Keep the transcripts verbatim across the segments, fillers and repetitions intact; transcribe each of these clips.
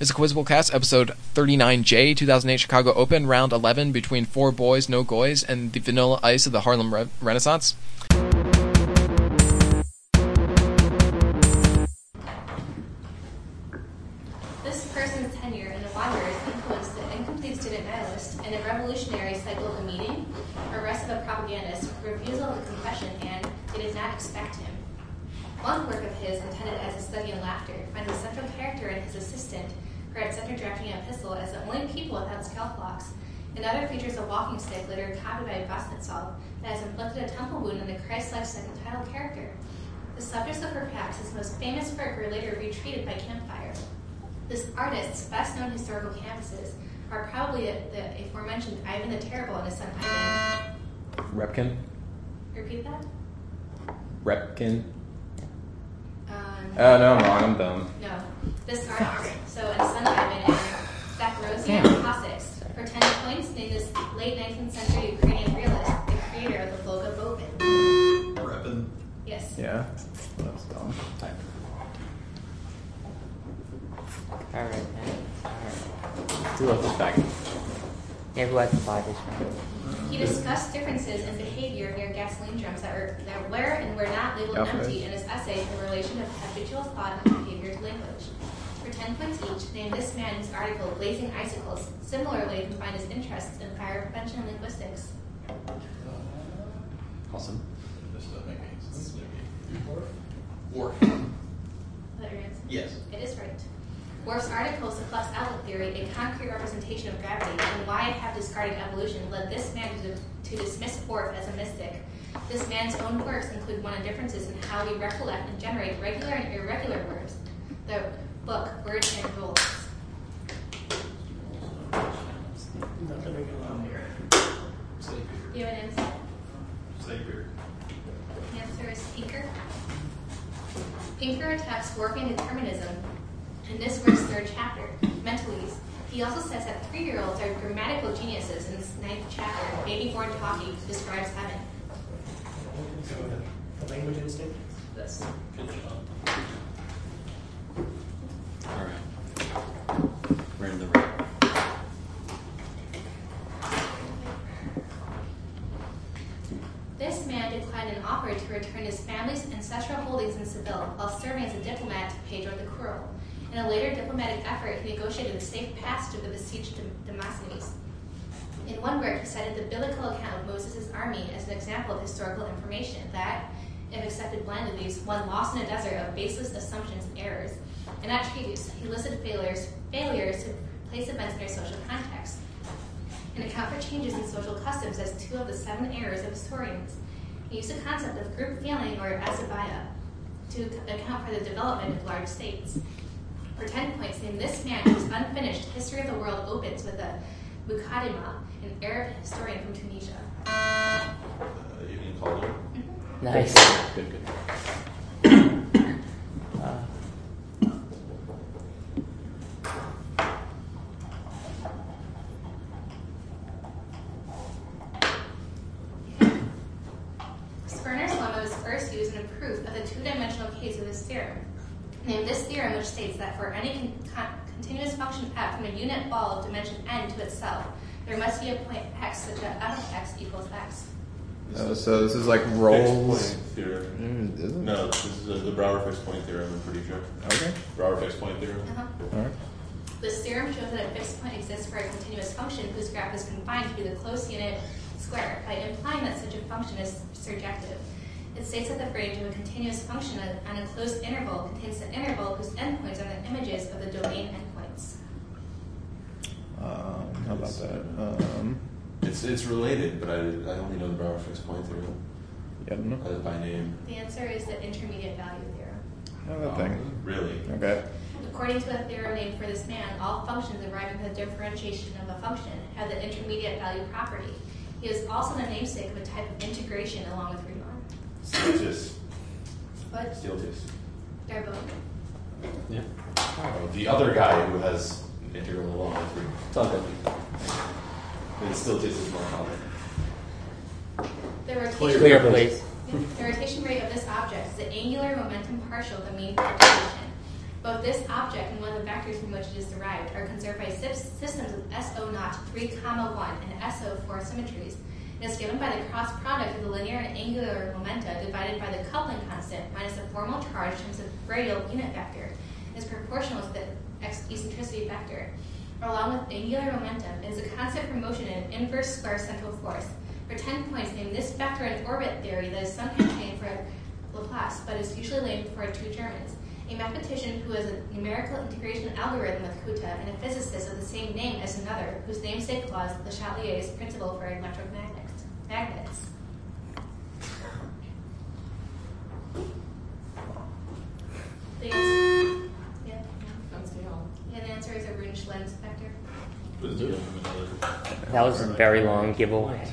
is a Quiziblecast, episode thirty-nine J, two thousand eight Chicago Open, round eleven, between Four Boys, No Goys, and the Vanilla Ice of the Harlem Re- Renaissance. This person's tenure in the Wanderers influenced an incomplete student nihilist in a revolutionary cycle of a meeting, arrest of a propagandist, refusal of a confession, and they did not expect him. One work of his, intended as a study in laughter, finds a central character in his assistant, who had center drafting an epistle as the only people without scalp locks. Another features a walking stick, later copied by Vasnetsov, that has inflicted a temple wound on the Christ-like second title character. The subject of perhaps his most famous work were later retreated by campfire. This artist's best-known historical canvases are probably the, the aforementioned Ivan the Terrible and his son Ivan. Repkin. Repeat that. Repkin. Um, oh, no, I'm wrong. I'm dumb. No. This artist, so in Sun Ivan and Zakharosian Cossacks, for ten points, named this late nineteenth century Ukrainian realist, the creator of the Volga Bourbon. Repin. Yes. Yeah. That was dumb. All right, man. All right. Who left this back? Yeah, who left the bag this round? He discussed differences in behavior near gasoline drums that were, that were and were not labeled yep, empty in his essay in relation of habitual thought and behavior to language. For ten points each, name this man whose article, Blazing Icicles, similarly confined his interests in fire prevention and linguistics. Awesome. This doesn't make any sense. Worf. Is that your answer? Yes. It is right. Worf's article, Supplex Outlet Theory, a concrete representation of gravity, and why I have discarded evolution, led this man to, to dismiss Worf as a mystic. This man's own works include one of differences in how we recollect and generate regular and irregular words. The book, Words and Rules. Do you have an answer? Sapir. The answer is Pinker. Pinker attacks working determinism in this work's third chapter, Mentalese. He also says that three-year-olds are grammatical geniuses in this ninth chapter, Baby Born Talking, describes heaven. The language instinct? Yes. Good job. All right. We're in the right. This man declined an offer to return his family's ancestral holdings in Seville while serving as a diplomat to Pedro the Cruel. In a later diplomatic effort, he negotiated a safe passage of the besieged Demosthenes. In one work, he cited the biblical account of Moses' army as an example of historical information that, if accepted blindly, leaves one lost in a desert of baseless assumptions and errors. In that treatise, he listed failures, failures to place events in their social context, and account for changes in social customs as two of the seven errors of historians. He used the concept of group feeling, or asabaya, to account for the development of large states. For ten points, name this man whose unfinished History of the World opens with a Mukadima, an Arab historian from Tunisia. Uh, Ibn Khaldun. Mm-hmm. Nice. Good, good. uh. Sperner's lemma was first used in a proof of the two-dimensional case of this theorem. Name this theorem which states that for any con- con- continuous function f from a unit ball of dimension n to itself, there must be a point x such that f of x equals x. Oh, so this is like Roll's theorem. Mm, isn't no, this is a, the Brouwer fixed point theorem, I'm pretty sure. Okay. Brouwer fixed point theorem. Uh-huh. All right. This theorem shows that a fixed point exists for a continuous function whose graph is confined to the closed unit square by implying that such a function is surjective. It states that the range of a continuous function on a closed interval contains the interval whose endpoints are the images of the domain endpoints. Um, how about that? Um, it's it's related, but I, I only know the Brouwer fixed point theorem. Yeah, I don't know. Uh, by name. The answer is the Intermediate Value Theorem. How about that thing? Really? Okay. According to a theorem named for this man, all functions arriving at the differentiation of a function have the intermediate value property. He is also the namesake of a type of integration along with Riemann. Steeltis. What? Steeltis. Darbo. Yeah. Oh, the other guy who has an integral along with three. It's all good. I mean, Steeltis is more common. The rotation, Clear, Clear, please. The rotation rate of this object is the angular momentum partial of the mean for rotation. Both this object and one of the vectors from which it is derived are conserved by systems of S O naught, three, one, and S O four symmetries. It is given by the cross product of the linear and angular momenta divided by the coupling constant minus the formal charge times the radial unit vector. It is proportional to the eccentricity vector. Along with angular momentum, it is a constant for motion and an inverse square central force. For ten points, name this vector in orbit theory that is sometimes named for Laplace, but is usually named for two Germans. A mathematician who is a numerical integration algorithm with Kutta, and a physicist of the same name as another, whose namesake clause Le Chatelier is principle for electromagnets. Magnets. Please. Yeah. Yeah, the answer is a Runge-Lenz vector. That was a very long giveaway.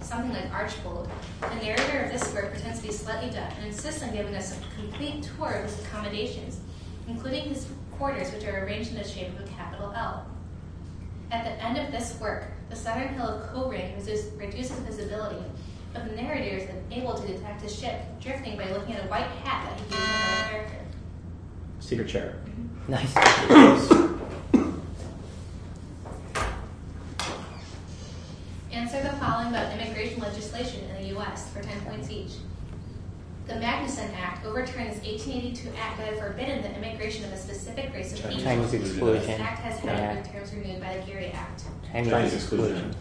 Something like Archbold, the narrator of this work pretends to be slightly deaf and insists on giving us a complete tour of his accommodations, including his quarters, which are arranged in the shape of a capital L. At the end of this work, the southern hill of Koh-ring reduces visibility, but the narrator is able to detect his ship drifting by looking at a white hat that he used in another character. Cedar chair. Mm-hmm. Nice. Answer the following about immigration legislation in the U S for ten points each. The Magnuson Act overturned this eighteen eighty-two act that had forbidden the immigration of a specific race of people. Chinese Exclusion. This act has had yeah. terms removed by the Geary Act. Chinese, Chinese Exclusion.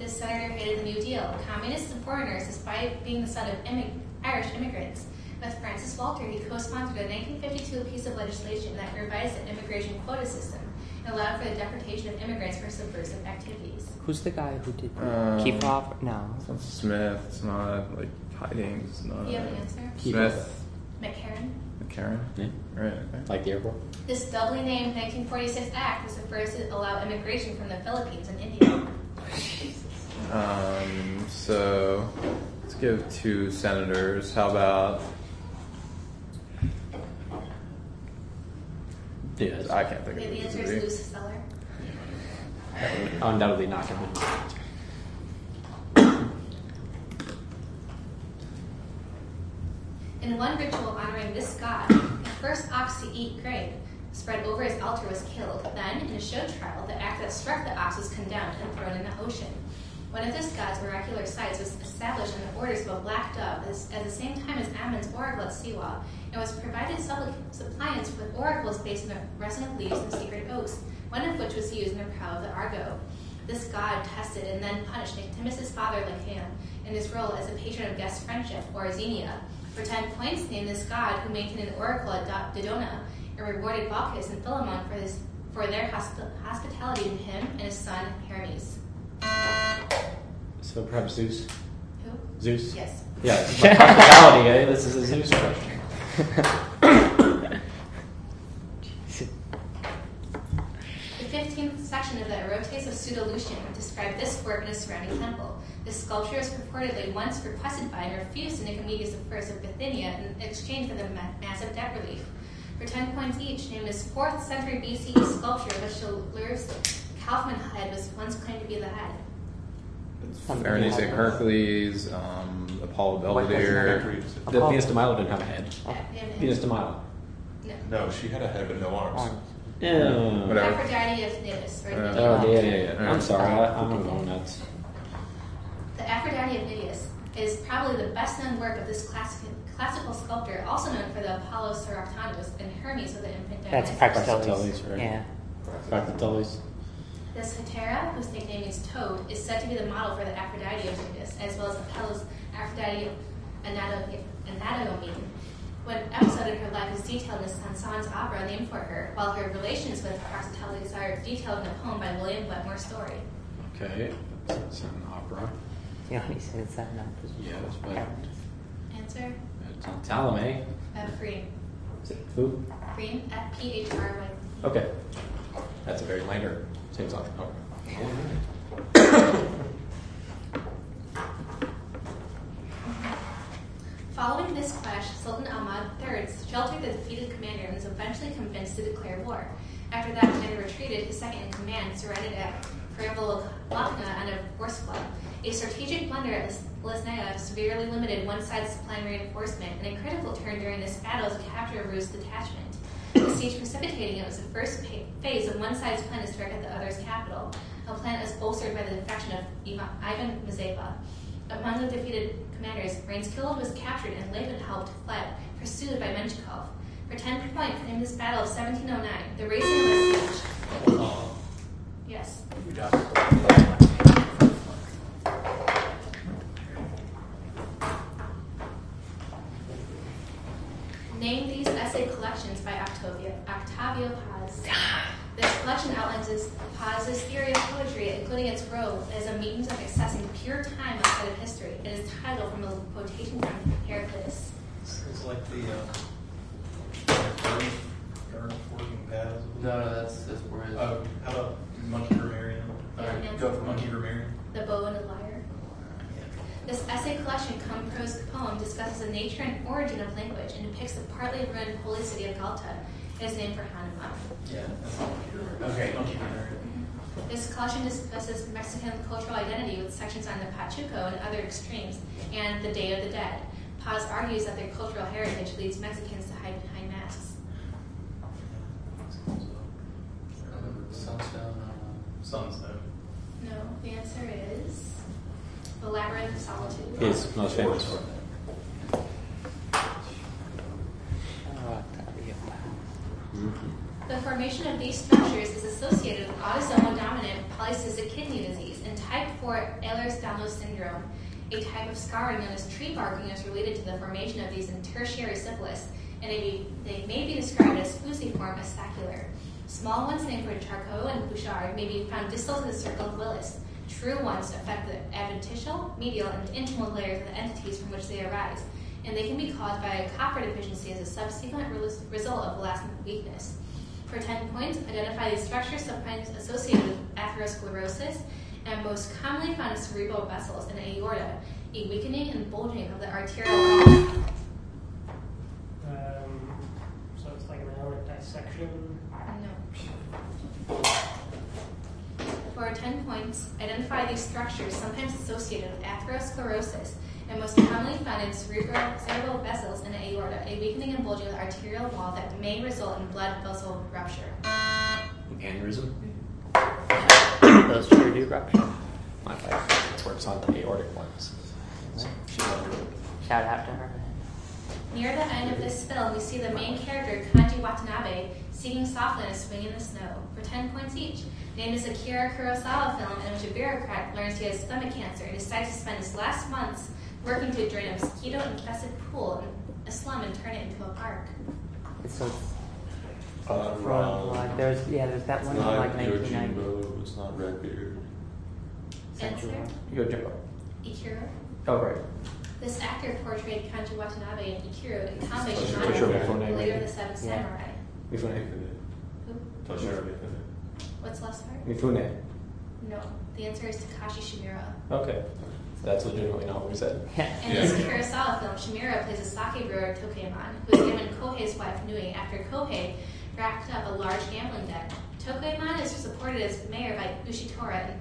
This senator hated the New Deal, communists and foreigners, despite being the son of immig- Irish immigrants. With Francis Walter, he co-sponsored a nineteen fifty-two piece of legislation that revised the immigration quota system and allowed for the deportation of immigrants for subversive activities. Who's the guy who did um, keep off? No. It's not Smith. It's not like hiding. It's not. Do you have an answer? Smith. McCarran. McCarran? Yeah. Right. Okay. Like the airport? This doubly named nineteen forty-six Act was the first to allow immigration from the Philippines and India. um. So let's give two senators. How about? Yes. I can't think of it. The answer is Luce-Celler. Undoubtedly not going to. In one ritual honoring this god, the first ox to eat grain spread over his altar was killed. Then, in a show trial, the act that struck the ox was condemned and thrown in the ocean. One of this god's oracular sites was established in the orders of a black dove as, at the same time as Ammon's oracle at Siwa, and was provided suppliants with oracles based on the resin of leaves and sacred oaks, one of which was used in the prow of the Argo. This god tested and then punished Nictimus's father Lycaon in his role as a patron of guest friendship, or Xenia. For ten points, named this god who maintained an oracle at Dodona and rewarded Balkis and Philemon for, his, for their hosp- hospitality to him and his son Hermes. So perhaps Zeus? Who? Zeus? Yes. Yeah, it's about hospitality, eh? This is a Zeus question. The fifteenth section of the Erotes of Pseudo-Lucian described this work in a surrounding temple. This sculpture was purportedly once requested by and refused to Nicomedes I of Bithynia in exchange for the ma- massive debt relief. For ten points each, named this fourth century B C E sculpture, which allures Kaufman head was once claimed to be the head. Phryné, Hercules, um, Apollo Belvedere. The Venus de Milo didn't have a head. Venus de Milo. No. No, she had a head but no arms. Yeah. Whatever. Aphrodite of Knidos. Right? Uh, oh, yeah, yeah, yeah. I'm sorry, I, I'm going nuts. The Aphrodite of Knidos is probably the best-known work of this classic, classical sculptor, also known for the Apollo Sauroptonos and Hermes of the infant Dionysus. That's Praxiteles, right? Yeah. Praxiteles. This Hetera, whose nickname means toad, is said to be the model for the Aphrodite of Knidos, as well as Apollo's Aphrodite of Anatomene. One episode in her life is detailed in a Saint-Saëns opera named for her, while her relations with Praxiteles are detailed in a poem by William Wetmore Story. Okay, that's an opera. Yeah, he said it's an opera. Yes, but... Answer? It's not Talame. Uh, Phryné. Is it who? Phryné, F P H R Y. Okay. That's a very minor same song. Okay. Following this clash, Sultan Ahmad the Third sheltered the defeated commander and was eventually convinced to declare war. After that, commander retreated, his second in command surrendered at Pravolovakna on a horse club. A strategic blunder at Lesnaya severely limited one side's supply and reinforcement, and a critical turn during this battle is the capture of Rue's detachment. The siege precipitating it was the first phase of one side's plan to strike at the other's capital, a plan that was bolstered by the defection of Ivan Mazepa. Among the defeated commanders, Reinskilde was captured and Levenhaupt fled, pursued by Menshikov. For ten points in this battle of seventeen oh nine, the racing of the siege. Oh. Yes. You got it. Name these essay collections by Octavio, Octavio Paz. This collection outlines Paz's theory of poetry, including its role as a means of accessing pure time outside of history. It is titled from a quotation from Heraclitus. It's like the Earth working paths. No, no, that's that's where it is. Oh, how about Monkey Grammarian? Yeah, right, go for Monkey Grammarian. The Bow and the Lyre. This essay collection, Come Prose Poem, discusses the nature and origin of language and depicts the partly ruined holy city of Galata. It is named for Hanuman. Yeah, that's all. Okay, Monkey Grammarian. This collection discusses Mexican cultural identity with sections on the Pachuco and other extremes, and the Day of the Dead. Paz argues that their cultural heritage leads Mexicans to hide behind masks. Sunstone. Sunstone. No, the answer is The Labyrinth of Solitude. It's most famous for that. The formation of these structures is associated with autosomal dominant polycystic kidney disease and type four Ehlers-Danlos syndrome. A type of scarring known as tree barking is related to the formation of these in tertiary syphilis, and they, they may be described as fusiform acicular. Small ones named for Charcot and Bouchard may be found distal to the circle of Willis. True ones affect the adventitial, medial, and intimal layers of the entities from which they arise, and they can be caused by a copper deficiency as a subsequent result of elastic weakness. For ten points, identify these structures sometimes associated with atherosclerosis and most commonly found in cerebral vessels and aorta, a weakening and bulging of the arterial wall. Um, so it's like an aortic dissection? No. For ten points, identify these structures sometimes associated with atherosclerosis and most commonly found in cerebral, cerebral vessels and aorta, a weakening and bulging of the arterial wall that may result in blood vessel rupture. Aneurysm? Those sure do rupture. My wife works on the aortic ones. Shout out to her. Near the end of this film, we see the main character, Kanji Watanabe, seeking softly in a swing in the snow. For ten points each, named as a Akira Kurosawa film in which a bureaucrat learns he has stomach cancer and decides to spend his last months working to drain a mosquito-infested pool in a slum and turn it into a park. So it's uh, from, like, there's, yeah, there's that it's one from, like, nineteen ninety. It's not Redbeard. Answer? Yojimbo. Ikiru. Oh, right. This actor portrayed Kanji Watanabe and Ikiru in combination with later the Seventh Samurai. Mifune. Who? Toshiro Mifune. What's the last part? Mifune. No. The answer is Takashi Shimura. Okay. That's legitimately not what we said. In this Kurosawa film, Shimura plays a sake brewer, Tokemon, who is given Kohei's wife, Nui, after Kohei racked up a large gambling debt. Tokemon is supported as mayor by Ushitora in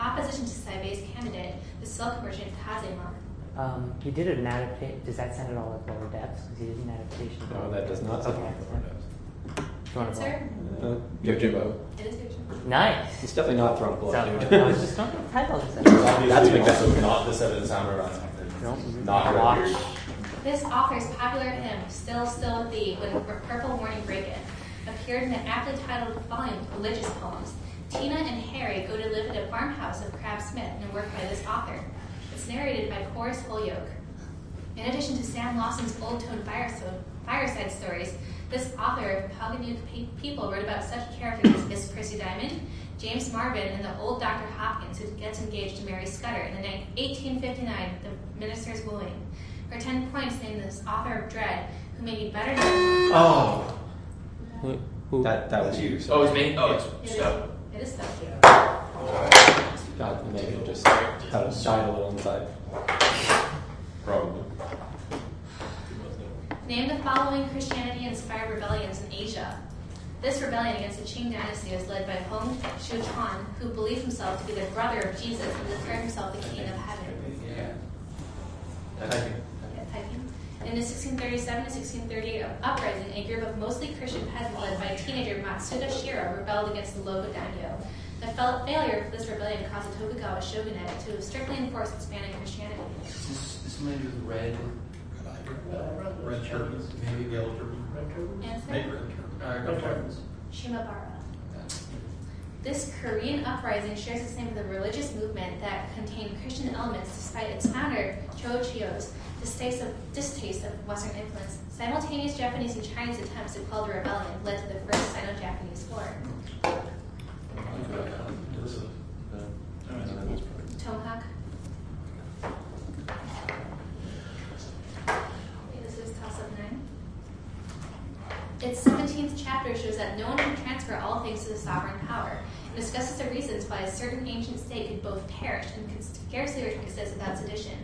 opposition to Saibei's candidate, the silk merchant Kazemon. Um, he did an adaptation. Does that sound at all like Lower Depths? Because he did an adaptation. No, that does not sound like Lower Depths. Answer? Uh, Yojimbo. It is Yojimbo. Nice. He's definitely not Throne of Blood. I was just going to title this episode. That's because not the Seven Samurai. Not Red Beard. This author's popular hymn, Still, Still With Thee, When Purple Morning Breaketh, appeared in the aptly titled volume of religious poems. Tina and Harry go to live at a farmhouse of Crab Smith and work by this author. It's narrated by Horace Holyoke. In addition to Sam Lawson's Old Tone Fireside Stories, this author of Paganese People wrote about such characters as Percy Diamond, James Marvin, and the old Doctor Hopkins, who gets engaged to Mary Scudder in the night eighteen fifty-nine, The Minister's Wooing. For ten points, name this author of Dread, who may be better known. Oh! Who, who? That, that was you. Oh, it's me? Oh, it's Stowe. It is Stowe. Oh. God, maybe it just died a little inside. Probably. Name the following Christianity-inspired rebellions in Asia. This rebellion against the Qing dynasty was led by Hong Shuchuan, who believed himself to be the brother of Jesus and declared himself the king of heaven. Yeah. Yeah, typing. Yeah, typing. In the sixteen thirty-seven to sixteen thirty-eight uprising, a group of mostly Christian peasants led by teenager Matsuda Shiro rebelled against the Logo-daimyo. The failure of this rebellion caused the Tokugawa shogunate to strictly enforce its ban on Christianity. Is this, this man with red, red, red turbans, maybe yellow turbans, red turbans, maybe red turbans, Shimabara. This Korean uprising shares its name with a religious movement that contained Christian elements, despite its founder Chochio's distaste of, distaste of Western influence. Simultaneous Japanese and Chinese attempts to quell the rebellion led to the First Sino-Japanese War. Tomhak. This is Toss Up Nine. Its seventeenth chapter shows that no one can transfer all things to the sovereign power, and discusses the reasons why a certain ancient state could both perish and can scarcely exist without sedition.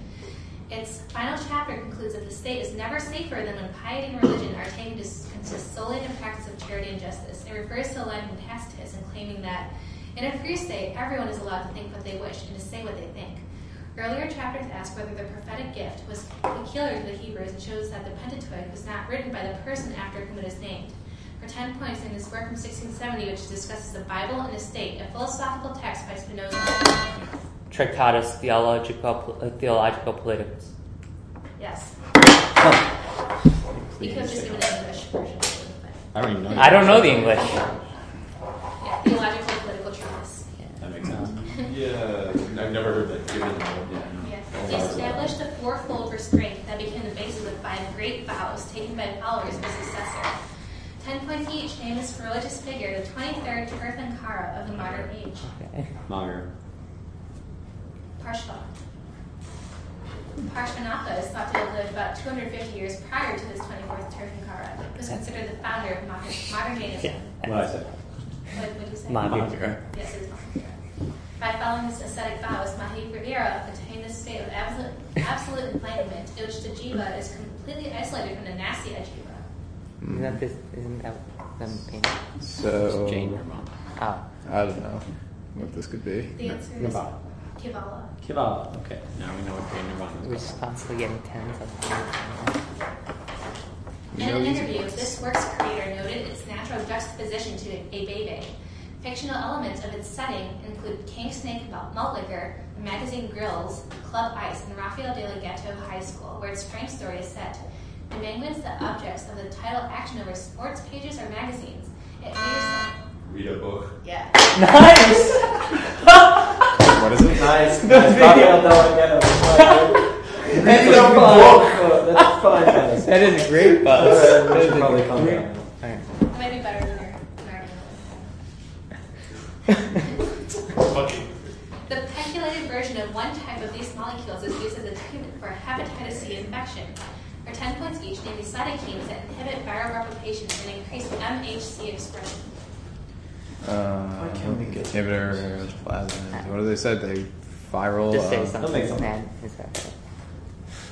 Its final chapter concludes that the state is never safer than when piety and religion are taken to consist solely in the practice of charity and justice. It refers to the line from Tacitus and claiming that in a free state, everyone is allowed to think what they wish and to say what they think. Earlier chapters ask whether the prophetic gift was peculiar to the Hebrews and shows that the Pentateuch was not written by the person after whom it is named. For ten points in this work from sixteen seventy, which discusses the Bible and the state, a philosophical text by Spinoza. Tractatus Theological uh, Theological Politicus. Yes. You could have just given an English version. I don't even know. I don't know the English. Yeah, theological political treatise. Yeah. That makes sense. Yeah, I've never heard that. Given yeah. yeah. They established a fourfold restraint that became the basis of five great vows taken by followers of his successor. Ten points each name this religious figure, the twenty-third Tirthankara of the modern age. Okay. Modern. Parshva. Parshvanatha is thought to have lived about two hundred fifty years prior to his twenty-fourth Tirthankara. He was considered the founder of modern, modern Jainism. Yeah. What is it? What did you say? Mahavira. Yes, it is Mahavira. By following his ascetic vows, Mahavira attained this state of absolute, absolute enlightenment, in which the jiva is completely isolated from the nasya jiva. Mm. Isn't that this? Isn't that them painting? So Jane or Mom? Oh. I don't know what this could be. The answer is Nabal. Kivala. Kivala, okay. Now we know what Jane Nirvana is. We're just constantly getting tens of them. In an interview, this work's creator noted its natural juxtaposition to a bebe. Fictional elements of its setting include King Snake Malt Liquor, the magazine Grills, Club Ice, and Rafael de la Ghetto High School, where its frame story is set. The manguins, the objects of the title action over sports pages or magazines. It Read a book. Yeah. Nice! What is it? Nice. That's That is a great buzz. That, that should probably come down. Right. That might be better than your fucking. The pegylated version of one type of these molecules is used as a treatment for hepatitis C infection. For ten points each, they be cytokines that inhibit viral replication and increase M H C expression. Uh, inhibitor, plasmid. What do they say? They viral. Just say something. Um, man.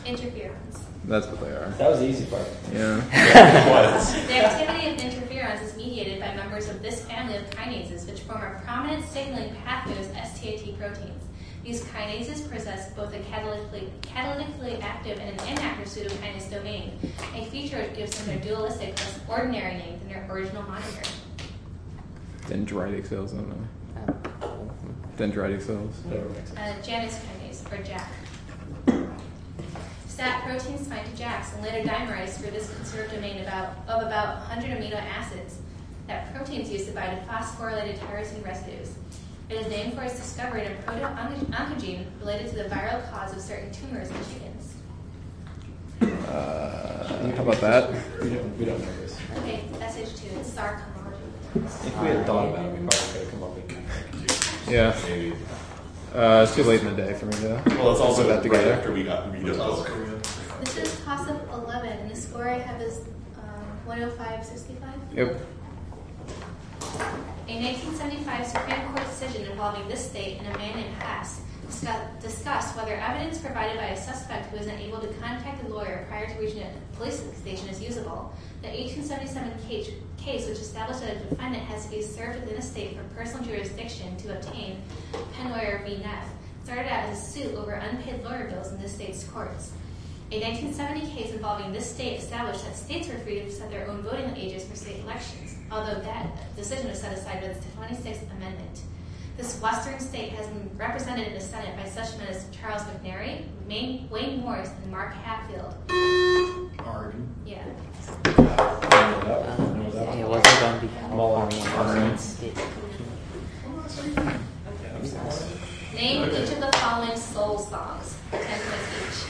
Interferons. That's what they are. That was the easy part. Yeah. yeah it the activity of interferons is mediated by members of this family of kinases, which form a prominent signaling pathway as S T A T proteins. These kinases possess both a catalytically, catalytically active and an inactive pseudokinase domain, a feature which gives them their dualistic, less ordinary name than their original moniker. Dendritic cells, I don't know. Oh. Dendritic cells. Uh, Janus kinase, or J A K. Stat proteins bind to J A Ks and later dimerize through this conserved domain about, of about one hundred amino acids that proteins use to bind to phosphorylated tyrosine residues. It is named for its discovery of a proto-oncogene related to the viral cause of certain tumors in chickens. Uh, how about that? We don't, we don't know this. Okay, message two. It's sarcoma. If we had thought about it, we probably could have come up with it. Yeah. Maybe. Uh, it's too late in the day for me to. Well, it's also that together. Right after we got read a book. This is toss-up eleven, and the score I have is one oh five sixty-five. Yep. A nineteen seventy-five Supreme Court decision involving this state and a man named Hess discuss whether evidence provided by a suspect who isn't able to contact a lawyer prior to reaching a police station is usable. The eighteen seventy-seven case, case which established that a defendant has to be served within a state for personal jurisdiction to obtain Penware v. Neff started out as a suit over unpaid lawyer bills in this state's courts. A nineteen seventy case involving this state established that states were free to set their own voting ages for state elections, although that decision was set aside with the twenty-sixth Amendment. This western state has been represented in the Senate by such men as Charles McNary, May, Wayne Morris, and Mark Hatfield. Oregon. Yeah. I know that one. It wasn't on the Name okay. each of the following soul songs, ten points each.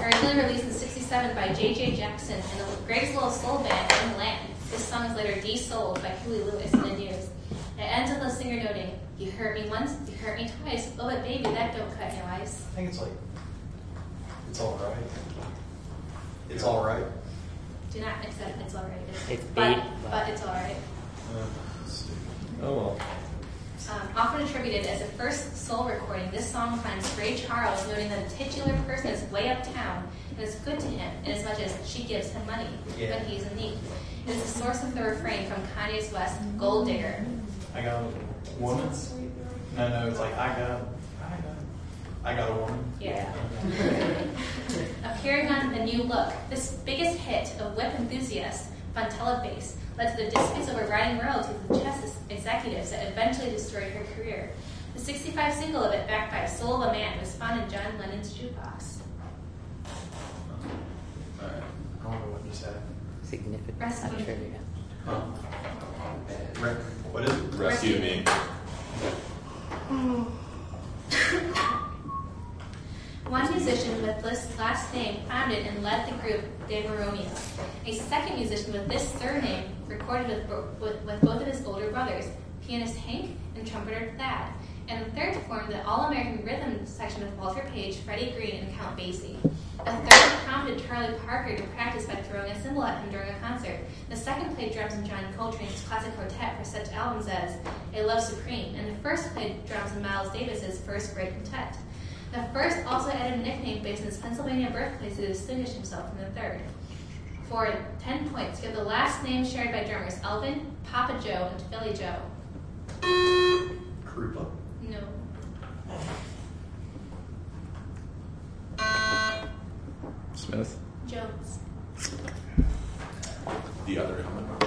Originally released in sixty-seven by J J Jackson and the Greg's Little Soul Band in Atlanta. This song is later de-souled by Huey Lewis in the News. It ends with the singer noting, "You hurt me once, you hurt me twice, oh but baby, that don't cut no ice." I think it's like, it's all right. It's all right. Do not accept it's all right. It's, it's but, bait. but it's all right. Uh, oh well. Um, often attributed as a first soul recording, this song finds Ray Charles noting that a titular person is way uptown and is good to him inasmuch as she gives him money yeah. when he's in need. It is the source of the refrain from Kanye's West Gold Digger. I got a woman. No, no, it's like I got, I got, I got a woman. Yeah. Appearing on The New Look, this biggest hit of whip enthusiast Fontella Bass led to the disputes over writing royalties with chess executives that eventually destroyed her career. The sixty-five single of it, backed by "Soul of a Man," was found in John Lennon's jukebox. All right. I don't know what you said. Significant. Rescue. Sure oh. Re- what is it? Rescue, Rescue. me. One musician with this last name founded and led the group De Borromeo. A second musician with this surname recorded with, with, with both of his older brothers, pianist Hank and trumpeter Thad. And the third formed the All-American Rhythm section with Walter Page, Freddie Green, and Count Basie. A third prompted Charlie Parker to practice by throwing a cymbal at him during a concert. The second played drums in John Coltrane's classic quartet for such albums as A Love Supreme, and the first played drums in Miles Davis's first great quintet. The first also added a nickname based on his Pennsylvania birthplace to distinguish himself from the third. For ten points, give the last name shared by drummers Elvin, Papa Joe, and Philly Joe. Krupa. No. Smith. Jones. The other element.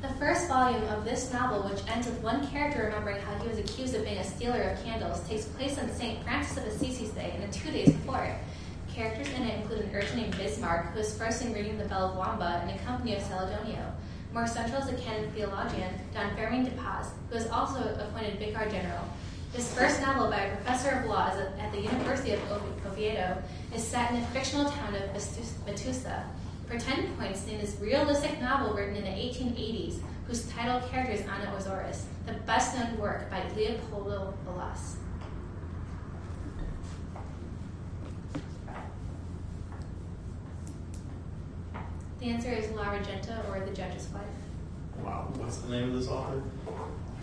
The first volume of this novel, which ends with one character remembering how he was accused of being a stealer of candles, takes place on Saint Francis of Assisi's Day and the two days before it. Characters in it include an urchin named Bismarck, who is first in reading the Bell of Wamba in the company of Celedonio. More central is the canon theologian, Don Fermin de Paz, who is also appointed vicar general. This first novel by a professor of law at the University of Oviedo is set in the fictional town of Vetusta. For ten points, name this realistic novel written in the eighteen eighties, whose title character is Ana Ozores, the best-known work by Leopoldo Bolas. The answer is La Regenta or The Judge's Wife. Wow, what's the name of this author?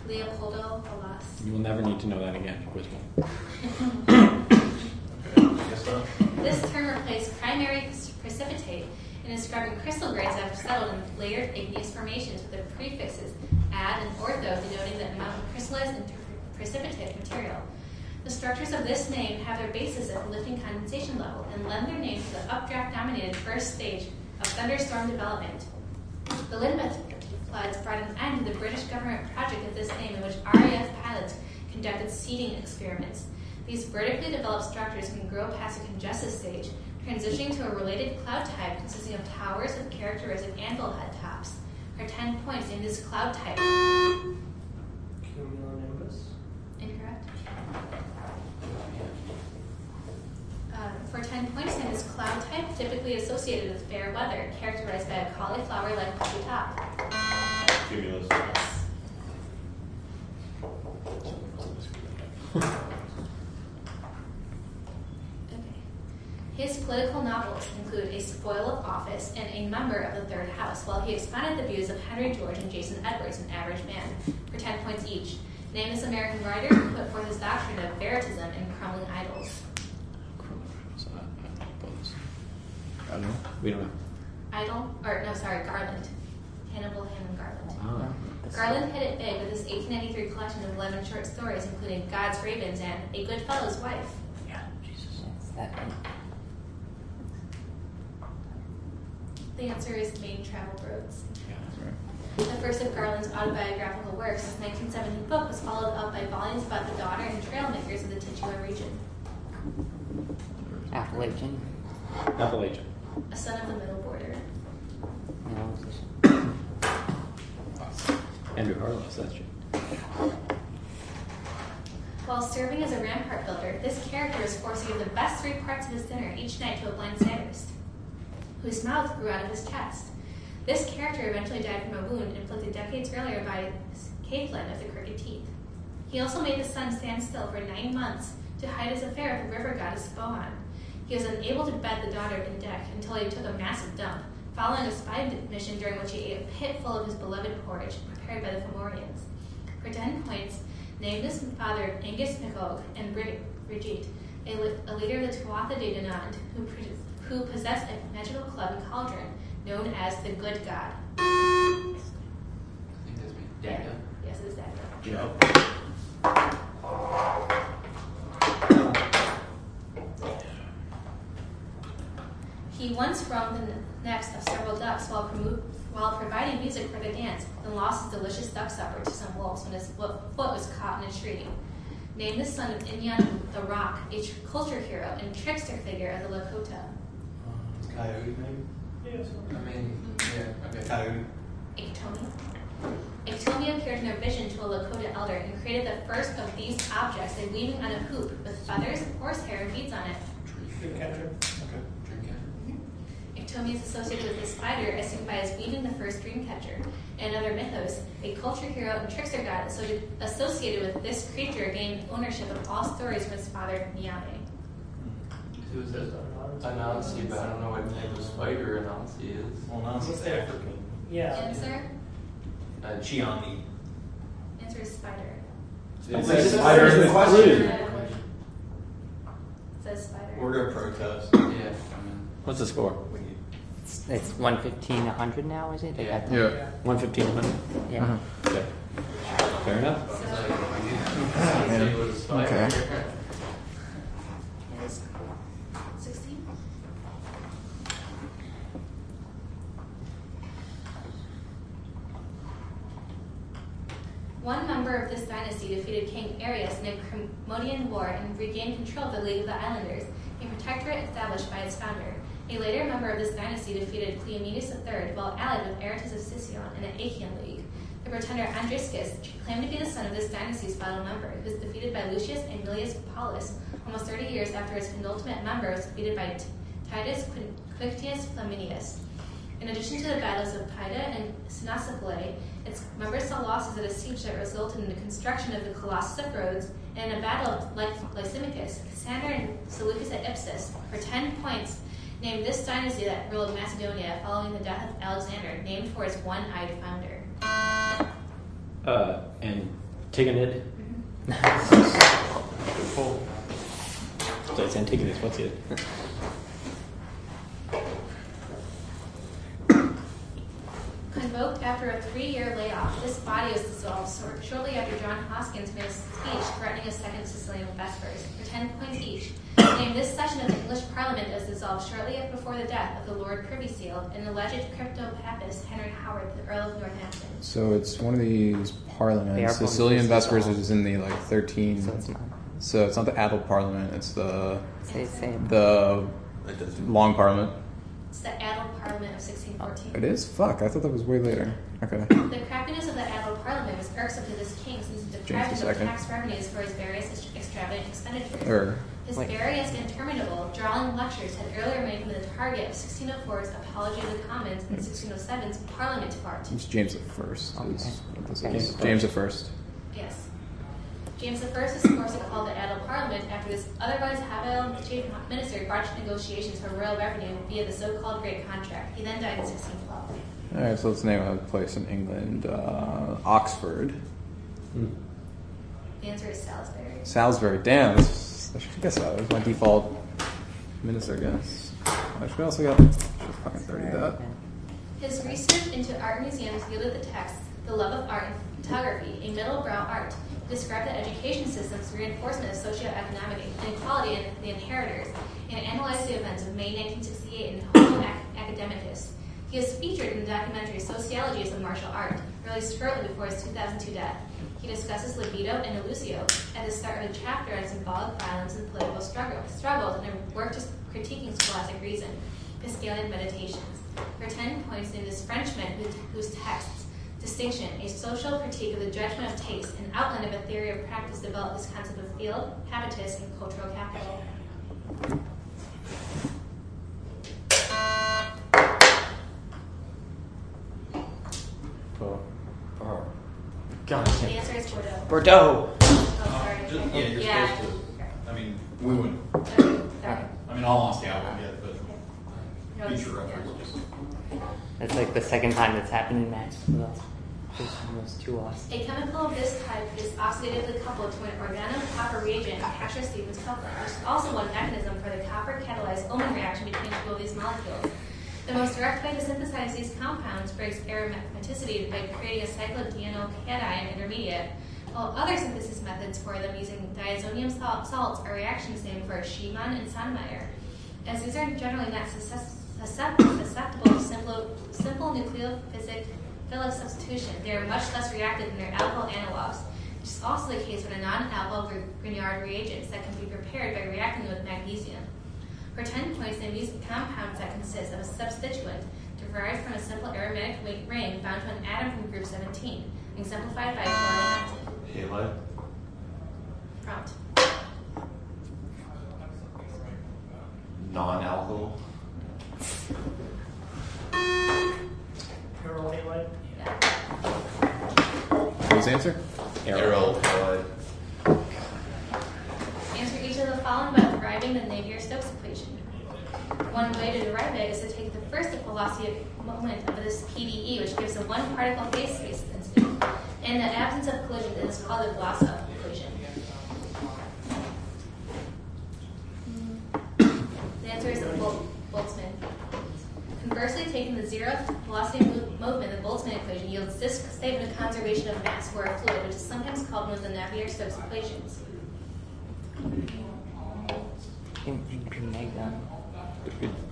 Leopoldo Bolas. You will never need to know that again, quiz one. Okay, I guess so. This term replaced primary precipitate in describing crystal grains that have settled in layered igneous formations with the prefixes ad and ortho denoting the amount of crystallized and precipitate material. The structures of this name have their basis at the lifting condensation level and lend their name to the updraft-dominated first stage of thunderstorm development. The Lindbergh floods brought an end to the British government project of this name in which R A F pilots conducted seeding experiments. These vertically developed structures can grow past a congested stage, transitioning to a related cloud type consisting of towers with characteristic anvil head tops. For ten points, in this cloud type. Cumulonimbus? Incorrect. Uh, for ten points, in this cloud type, typically associated with fair weather, characterized by a cauliflower-like puffy top. Cumulus. Yes. Okay. His political novels include A Spoil of Office and A Member of the Third House, while he expounded the views of Henry George and Jason Edwards in Average Man, for ten points each. Nameless American writer put forth his doctrine of Veritism and crumbling idols. Crumbling idols? I don't know about this. I don't know. We don't know. Idol? Or, no, sorry, Garland. Hannibal Hamlin Garland. Oh, Garland hit it big with his eighteen ninety-three collection of eleven short stories, including God's Ravens and A Good Fellow's Wife. Yeah, Jesus. That's that one. The answer is Main Traveled Roads. Yeah, that's right. The first of Garland's autobiographical works, his nineteen seventy book, was followed up by volumes about the daughter and trail makers of the Titular region. Appalachian. Appalachian. A son of the middle border. No, Andrew Harlow's, that's true. While serving as a rampart builder, this character is forced to give the best three parts of his dinner each night to a blind satirist, whose mouth grew out of his chest. This character eventually died from a wound inflicted decades earlier by his caveman of the crooked teeth. He also made the sun stand still for nine months to hide his affair with the river goddess Bohan. He was unable to bed the daughter in deck until he took a massive dump, following a spy mission during which he ate a pit full of his beloved porridge prepared by the Fomorians. For ten points, Nameless fathered Angus Macog and Brigitte, a, a leader of the Tuatha De Danann, who, who possessed a magical club and cauldron known as the Good God. I think that's me. Dagda? Yes, it's Dagda. Joe. He once roamed the necks of several ducks while, promo- while providing music for the dance, and lost his delicious duck supper to some wolves when his foot was caught in a tree. Named the son of Inyan the Rock, a tr- culture hero and trickster figure of the Lakota. It's Coyote, maybe? Yes. I mean, yeah, okay. Coyote. Ictomi. Ictomi appeared in a vision to a Lakota elder and created the first of these objects, a weaving on a hoop with feathers, horsehair, and beads on it. Dream catcher. Okay. Ictomi is associated with the spider as seen by his weaving the first dreamcatcher. In other mythos, a culture hero and trickster god associated with this creature gained ownership of all stories from his father, Niame. Who is this? Anansi, but I don't know what type of spider Anansi is. Well, Anansi's African. Yeah. Answer? Uh, Chiami. Answer is spider. It says spider in the question. It says spider. We're going to protest. Yeah. What's the score? It's one fifteen, one hundred now, is it? They yeah. Got yeah. one fifteen, one hundred. Yeah. Uh-huh. Okay. Fair enough. So, oh, okay. sixteen? One member of this dynasty defeated King Arius in a Cremonian war and regained control of the League of the Islanders, a protectorate established by its founder. A later member of this dynasty defeated Cleomenes the third while allied with Aratus of Sicyon in an Achaean league. The pretender Andriscus claimed to be the son of this dynasty's final member, who was defeated by Lucius Aemilius Paulus almost thirty years after his penultimate member was defeated by T- Titus Quintius Flaminius. In addition to the battles of Pydna and Cynocephalae, its members saw losses at a siege that resulted in the construction of the Colossus of Rhodes and in a battle of Lysimachus, Cassander, and Seleucus at Ipsus. For ten points, named this dynasty that ruled Macedonia following the death of Alexander, named for its one-eyed founder. Uh, Antigonid. Mm-hmm. So it's Antigonus, what's it? Convoked after a three-year layoff, this body was dissolved shortly after John Hoskins made a speech threatening a second Sicilian Vespers for ten points each. Named this session of the English Parliament as dissolved shortly before the death of the Lord Privy Seal and alleged crypto-papist Henry Howard, the Earl of Northampton. So it's one of these parliaments. Sicilian Vespers is in the like thirteen. So it's not. So it's not the Addled Parliament. It's the it's the, the Long Parliament. It's the Addled Parliament of sixteen fourteen. It is? Fuck, I thought that was way later. Okay. The crappiness of the Addled Parliament was irksome to this king since it deprived him of tax revenues for his various extravagant expenditures. Er. His like, barrier has been interminable, drawling lectures had earlier made him the target of sixteen oh four's Apology to the Commons and sixteen oh seven's Parliament of Art. It's James I. Okay. It's, it's okay. James, James I. Yes. James the First is forced to call the Addled Parliament after this otherwise habile chief minister broached negotiations for royal revenue via the so-called Great Contract. He then died in sixteen twelve. All right, so let's name a place in England. Uh, Oxford. Hmm. The answer is Salisbury. Salisbury, damn. This was, I should guess that was my default Minister guess. I should also got fucking thirty that. His research into art museums yielded the text The Love of Art and Photography, a middle brown art, described the education system's reinforcement of socioeconomic inequality in the inheritors, and analyzed the events of May nineteen sixty-eight in Homo Academicus. He is featured in the documentary Sociology as a Martial Art, released shortly before his two thousand two death. He discusses libido and illusio at the start of a chapter on symbolic violence and political struggle, struggles, and a work just critiquing scholastic reason, Pascalian Meditations. For ten points named this Frenchman, whose texts, Distinction, a social critique of the judgment of taste, an outline of a theory of practice developed this concept of field, habitus, and cultural capital. God, the answer is Bordeaux. Bordeaux. Oh, sorry. Uh, just, yeah, you're yeah. supposed to. I mean, we wouldn't. Okay. Sorry. I mean, all honesty, I wouldn't get it, but no, feature reference. Yeah. That's like the second time it's happened in math. First time was too lost. A chemical of this type is oxidatively coupled to an organo-copper reagent, Kasher-Stevens coupling, which is also one mechanism for the copper-catalyzed Ullmann reaction between two of these molecules. The most direct way to synthesize these compounds breaks aromaticity by creating a cyclodienyl-cation intermediate, while other synthesis methods for them using diazonium salt, salts are reactions named for Schiemann and Sonnemeyer. As these are generally not susceptible to simple, simple nucleophilic substitution, they are much less reactive than their alkyl analogs, which is also the case with a non-alkyl Grignard reagents that can be prepared by reacting with magnesium. For ten points, they use compounds that consist of a substituent derived from a simple aromatic ring bound to an atom from group seventeen, exemplified by a halo. Prompt. Non-alkyl. Aryl halide. Yeah. What was the answer? Aryl halide. Answer each of the following by deriving the Navier-Stokes equation. One way to derive it is to take the first velocity of moment of this P D E, which gives a one-particle phase space density. In the absence of collision, it is called the Vlasov equation. The answer is Bol- Boltzmann. Conversely, taking the zeroth velocity of movement, the Boltzmann equation yields this statement of conservation of mass for a fluid, which is sometimes called one of the Navier-Stokes equations.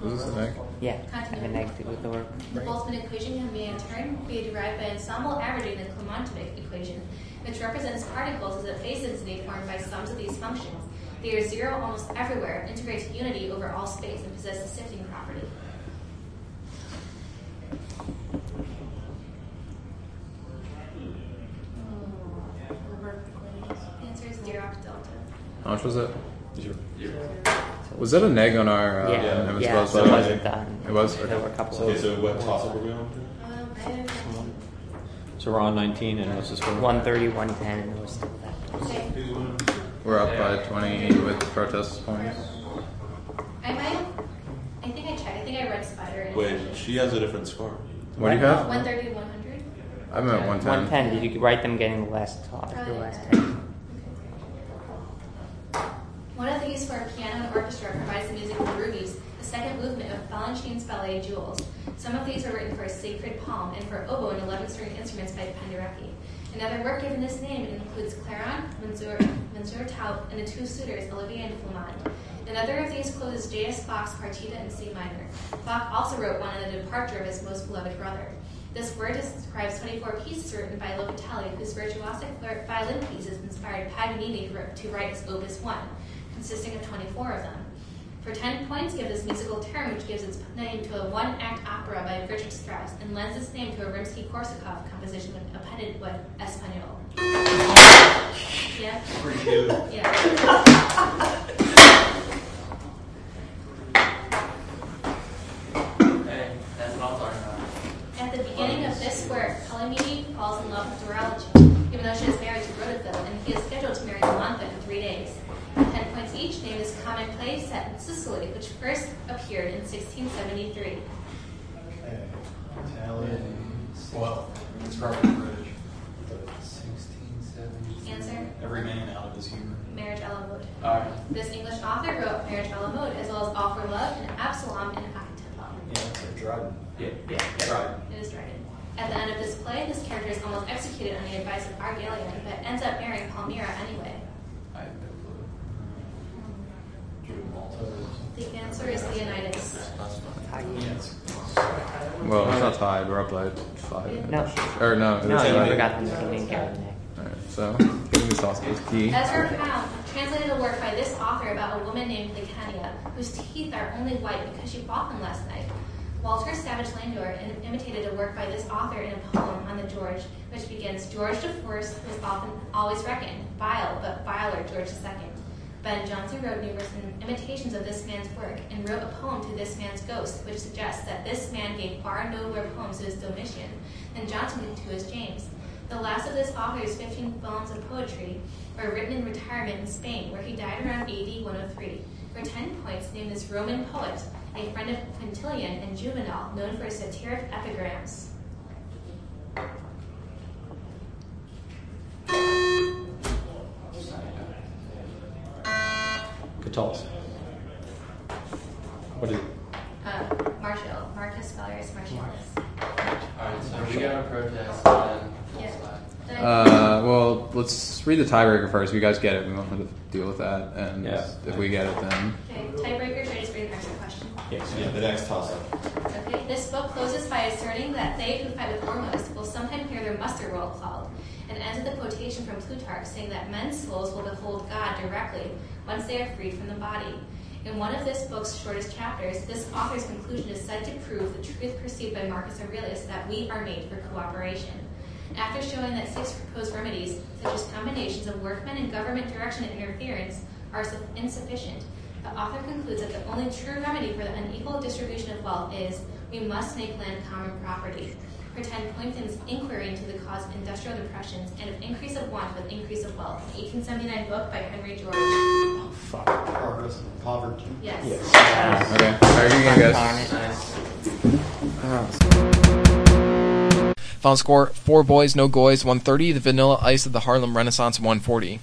Was this the neg? Yeah, Continuity. I have a neg with the word. The Boltzmann equation can be in turn be derived by ensemble averaging the Klemontovic equation, which represents particles as a phase density formed by sums of these functions. They are zero almost everywhere, integrate to unity over all space, and possess the sifting property. The answer is Dirac delta. How much was it? Zero. Was that a neg on our? Uh, yeah, yeah. yeah. Well, so it wasn't done. It was. There were a couple. Okay, so what toss up were we on? Um, I have so we're on nineteen, and what's the score? one thirty, one ten, and it was still that. Okay. We're up by twenty with protest points. I might. I think I checked. I think I read Spider. Wait, she has a different score. What do you have? one thirty, one hundred. I'm at one ten. one ten. Did you write them getting the last toss? The last ten. One of the uses for a piano and orchestra provides the music of Rubies, the second movement of Balanchine's ballet Jewels. Some of these were written for a sacred palm and for oboe and eleven-string instruments by Penderecki. Another work given this name includes Clairon, Monsieur, Monsieur Taub, and the two suitors, Olivier and Flamand. Another of these closes J S Bach's Partita in C minor. Bach also wrote one on the departure of his most beloved brother. This work describes twenty-four pieces written by Locatelli, whose virtuosic violin pieces inspired Paganini to write his Opus one. Consisting of twenty-four of them. For ten points, give this musical term, which gives its name to a one-act opera by Richard Strauss, and lends its name to a Rimsky-Korsakov composition appended with Espanol. Yeah? Pretty good. Yeah. Hey, that's what I'm talking about. At the beginning of this work, Palamidi falls in love with Dorology, even though she is married to Rodeville, and he is scheduled to marry Melantha in three days. Ten points each name is commonplace set in Sicily, which first appeared in sixteen seventy-three. Okay. Italian. Well, it's Robert British. sixteen seventy-three. answer? Every man out of his humor. Marriage a la mode. All right. This English author wrote Marriage a la mode, as well as All for Love and Absalom and Act of Love. Yeah, that's a Dryden. Yeah, yeah, yeah. Dryden. It is Dryden. At the end of this play, this character is almost executed on the advice of Argalion, but ends up marrying Palmyra anyway. I have no clue. Drew Malta. The answer is Leonidas. Yes. Well, it's not tied. We're up like five. No. Or no. No, you right. forgot the main character. All right, so give me sauce, please. Key. Ezra Pound translated a work by this author about a woman named Lucania, whose teeth are only white because she bought them last night. Walter Savage Landor imitated a work by this author in a poem on the George, which begins, George the Fourth was often always reckoned vile, but viler George the Second. Ben Jonson wrote numerous imitations of this man's work and wrote a poem to this man's ghost, which suggests that this man gave far nobler poems to his Domitian than Jonson did to his James. The last of this author's fifteen poems of poetry were written in retirement in Spain, where he died around A D one oh three. For ten points, named this Roman poet, a friend of Quintilian and Juvenal, known for his satiric epigrams. Catullus. What is it? Uh, Martial. Marcus Valerius Martialis. Alright, so we got a protest and yeah. slide. Uh, well, let's read the tiebreaker first. If you guys get it, we won't have to deal with that. And yeah. if we get it, then... Okay, tiebreaker, should I just read the next question? Yes, yeah, the next toss-up. Okay, this book closes by asserting that they who fight with Ormuz will sometime hear their muster roll called, and ends with a quotation from Plutarch saying that men's souls will behold God directly once they are freed from the body. In one of this book's shortest chapters, this author's conclusion is said to prove the truth perceived by Marcus Aurelius that we are made for cooperation. After showing that six proposed remedies, such as combinations of workmen and government direction interference, are insufficient, the author concludes that the only true remedy for the unequal distribution of wealth is we must make land common property. For ten points in his inquiry into the cause of industrial depressions and of increase of want with increase of wealth, an eighteen seventy-nine book by Henry George. Oh, fuck. Progress and Poverty. Yes. yes. yes. Okay. How are you going, guys? Final score, four boys, no goys, one thirty. The Vanilla Ice of the Harlem Renaissance, one forty.